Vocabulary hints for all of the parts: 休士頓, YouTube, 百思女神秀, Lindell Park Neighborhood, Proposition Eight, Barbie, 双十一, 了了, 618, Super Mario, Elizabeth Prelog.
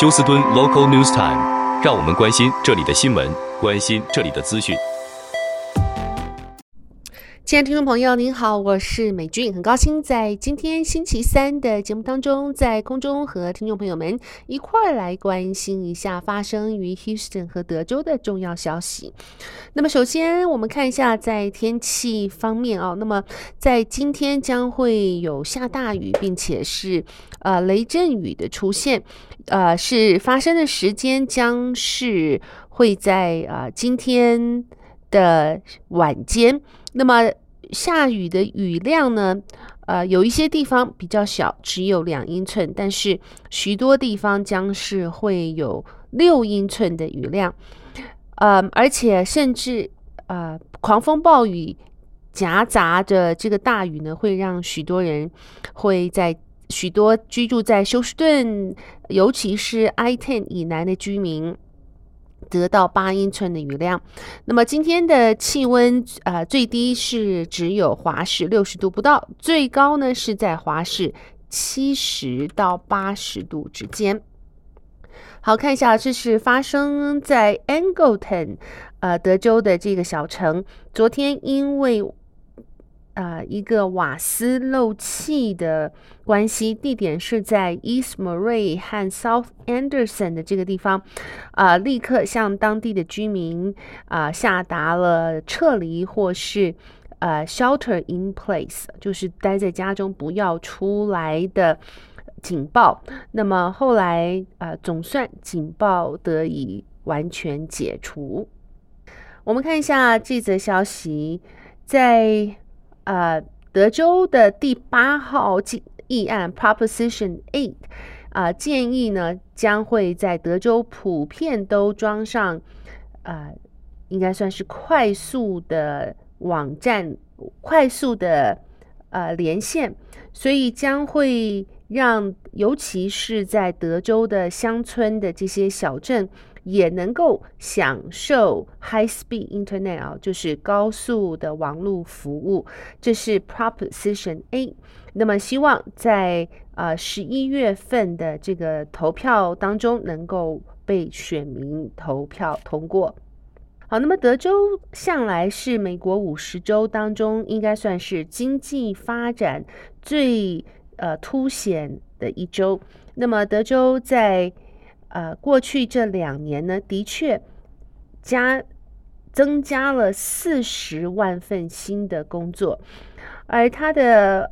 休斯敦 Local News Time， 让我们关心这里的新闻，关心这里的资讯。亲爱的听众朋友您好，我是美君，很高兴在今天星期三的节目当中，在空中和听众朋友们一块来关心一下发生于 Houston 和德州的重要消息。那么首先我们看一下在天气方面那么在今天将会有下大雨，并且是雷阵雨的出现，是发生的时间将是会在今天的晚间。那么下雨的雨量呢有一些地方比较小，只有2英寸，但是许多地方将是会有6英寸的雨量，而且甚至狂风暴雨夹杂着这个大雨呢，会让许多人会在许多居住在休士顿，尤其是 I-10 以南的居民得到8英寸的雨量。那么今天的气温最低是只有华氏60度不到，最高呢是在华氏70到80度之间。好，看一下，这是发生在 Angleton 德州的这个小城。昨天因为一个瓦斯漏气的关系，地点是在 East Murray 和 South Anderson 的这个地方，立刻向当地的居民下达了撤离或是shelter in place， 就是待在家中不要出来的警报。那么后来总算警报得以完全解除。我们看一下这则消息，在德州的第8号议案 Proposition Eight， 建议呢将会在德州普遍都装上应该算是快速的网站，快速的连线，所以将会让尤其是在德州的乡村的这些小镇也能够享受 high-speed internet， 就是高速的网络服务。这是 Proposition A。 那么希望在11月份的这个投票当中能够被选民投票通过。好，那么德州向来是美国50州当中应该算是经济发展最凸显的一州。那么德州在过去这2年呢，的确增加了40万份新的工作，而它的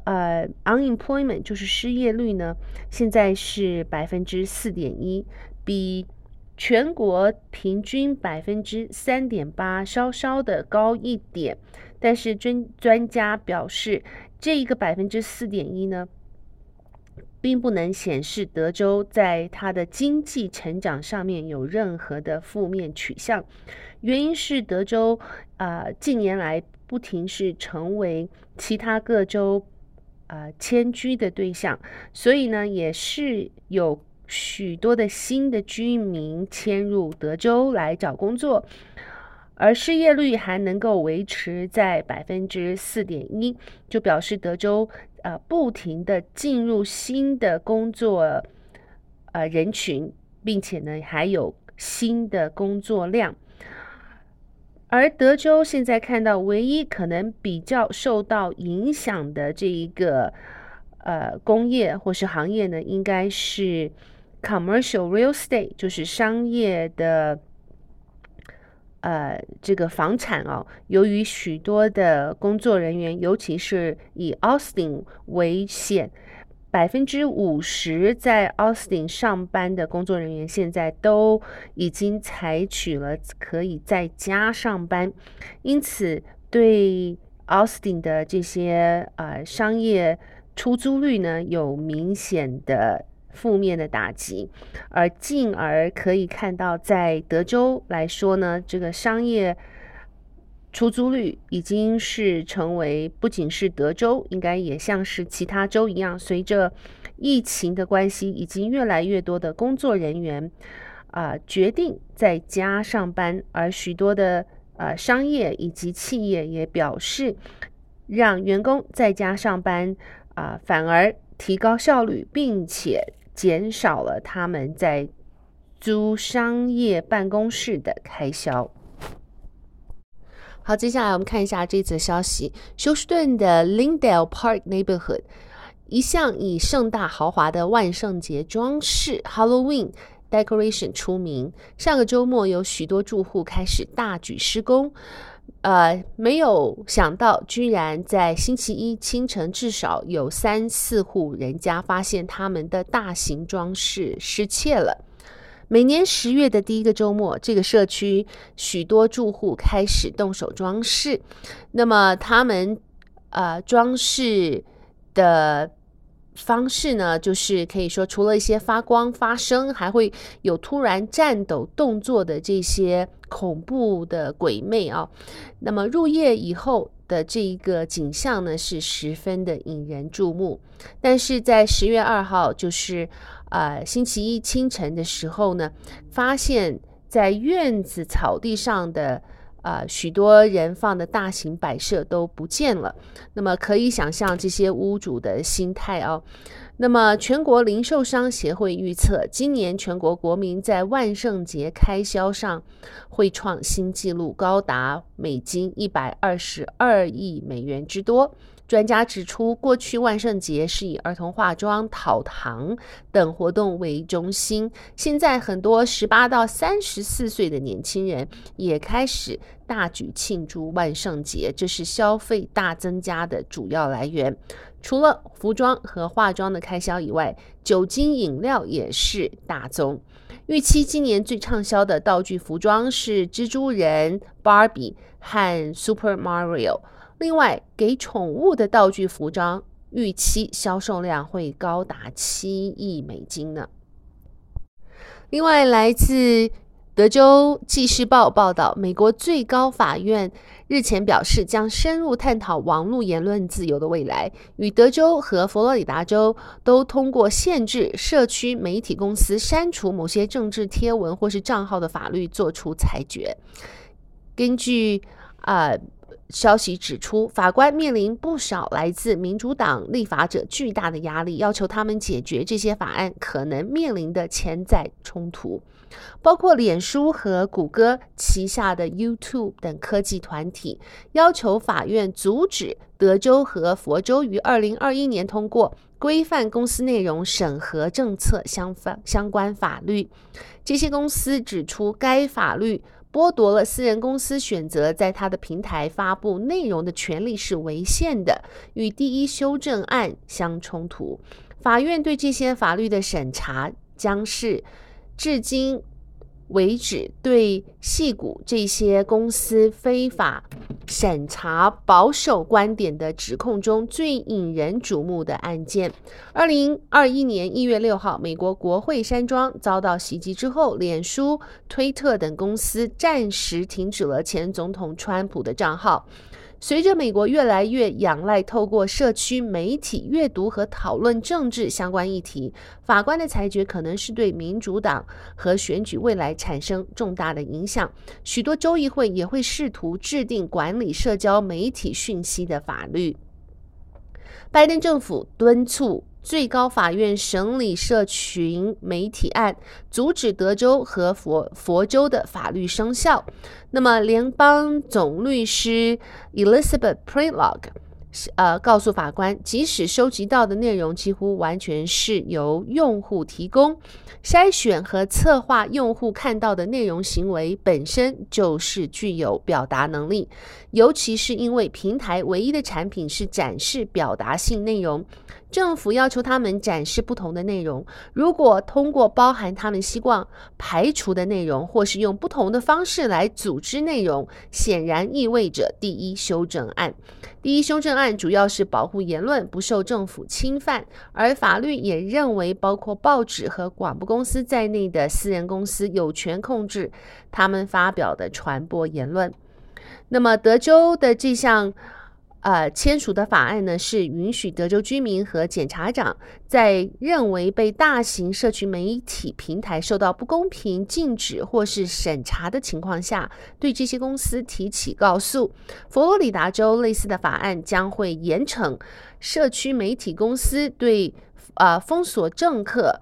unemployment 就是失业率呢，现在是4.1%，比全国平均3.8%稍稍的高一点。但是专家表示，这一个4.1%呢，并不能显示德州在它的经济成长上面有任何的负面取向。原因是德州近年来不停是成为其他各州迁居的对象，所以呢也是有许多的新的居民迁入德州来找工作，而失业率还能够维持在4.1%，就表示德州不停的进入新的工作人群，并且呢还有新的工作量。而德州现在看到唯一可能比较受到影响的这一个工业或是行业呢，应该是 commercial real estate， 就是商业的这个房产由于许多的工作人员，尤其是以 Austin 为限，50%在 Austin 上班的工作人员现在都已经采取了可以在家上班，因此对 Austin 的这些商业出租率呢有明显的负面的打击，而进而可以看到在德州来说呢，这个商业出租率已经是成为不仅是德州，应该也像是其他州一样，随着疫情的关系，已经越来越多的工作人员决定在家上班，而许多的商业以及企业也表示让员工在家上班反而提高效率，并且减少了他们在租商业办公室的开销。好，接下来我们看一下这则消息。休士顿的 Lindell Park Neighborhood 一向以盛大豪华的万圣节装饰 Halloween Decoration 出名，上个周末有许多住户开始大举施工，没有想到居然在星期一清晨至少有3-4户人家发现他们的大型装饰失窃了。每年10月的第一个周末，这个社区许多住户开始动手装饰，那么他们装饰的方式呢，就是可以说除了一些发光发声，还会有突然颤抖动作的这些恐怖的鬼魅啊。那么入夜以后的这一个景象呢，是十分的引人注目。但是在10月2号，就是星期一清晨的时候呢，发现在院子草地上的许多人放的大型摆设都不见了，那么可以想象这些屋主的心态哦。那么全国零售商协会预测，今年全国国民在万圣节开销上会创新纪录，高达美金$122亿之多。专家指出，过去万圣节是以儿童化妆、讨糖等活动为中心，现在很多18到34岁的年轻人也开始大举庆祝万圣节，这是消费大增加的主要来源。除了服装和化妆的开销以外，酒精饮料也是大宗。预期今年最畅销的道具服装是蜘蛛人、Barbie 和 Super Mario。另外，给宠物的道具服装预期销售量会高达$7亿呢。另外，来自德州纪事报报道，美国最高法院日前表示，将深入探讨网络言论自由的未来，与德州和佛罗里达州都通过限制社区媒体公司删除某些政治贴文或是账号的法律做出裁决。根据消息指出，法官面临不少来自民主党立法者巨大的压力，要求他们解决这些法案可能面临的潜在冲突，包括脸书和谷歌旗下的 YouTube 等科技团体，要求法院阻止德州和佛州于2021年通过规范公司内容审核政策相关法律。这些公司指出，该法律剥夺了私人公司选择在他的平台发布内容的权利是违宪的，与第一修正案相冲突。法院对这些法律的审查将是至今为止对矽谷这些公司非法审查保守观点的指控中最引人瞩目的案件。2021年1月6号，美国国会山庄遭到袭击之后，脸书、推特等公司暂时停止了前总统川普的账号。随着美国越来越仰赖透过社区媒体阅读和讨论政治相关议题，法官的裁决可能是对民主党和选举未来产生重大的影响。许多州议会也会试图制定管理社交媒体讯息的法律。拜登政府敦促最高法院审理社群媒体案，阻止德州和佛州的法律生效。那么联邦总律师 Elizabeth Prelog 告诉法官，即使收集到的内容几乎完全是由用户提供，筛选和策划用户看到的内容行为本身就是具有表达能力，尤其是因为平台唯一的产品是展示表达性内容，政府要求他们展示不同的内容。如果通过包含他们希望排除的内容，或是用不同的方式来组织内容，显然意味着第一修正案。第一修正案主要是保护言论不受政府侵犯，而法律也认为包括报纸和广播公司在内的私人公司有权控制他们发表的传播言论。那么德州的这项签署的法案呢，是允许德州居民和检察长在认为被大型社区媒体平台受到不公平、禁止或是审查的情况下，对这些公司提起告诉。佛罗里达州类似的法案将会严惩社区媒体公司对封锁政客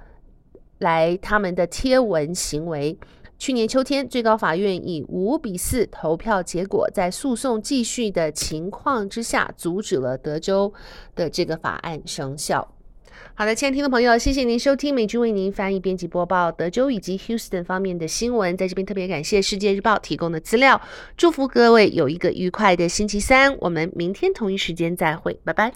来他们的贴文行为。去年秋天，最高法院以5-4投票结果，在诉讼继续的情况之下，阻止了德州的这个法案生效。好的，亲爱的听众朋友，谢谢您收听美君为您翻译编辑播报德州以及 Houston 方面的新闻，在这边特别感谢世界日报提供的资料，祝福各位有一个愉快的星期三，我们明天同一时间再会，拜拜。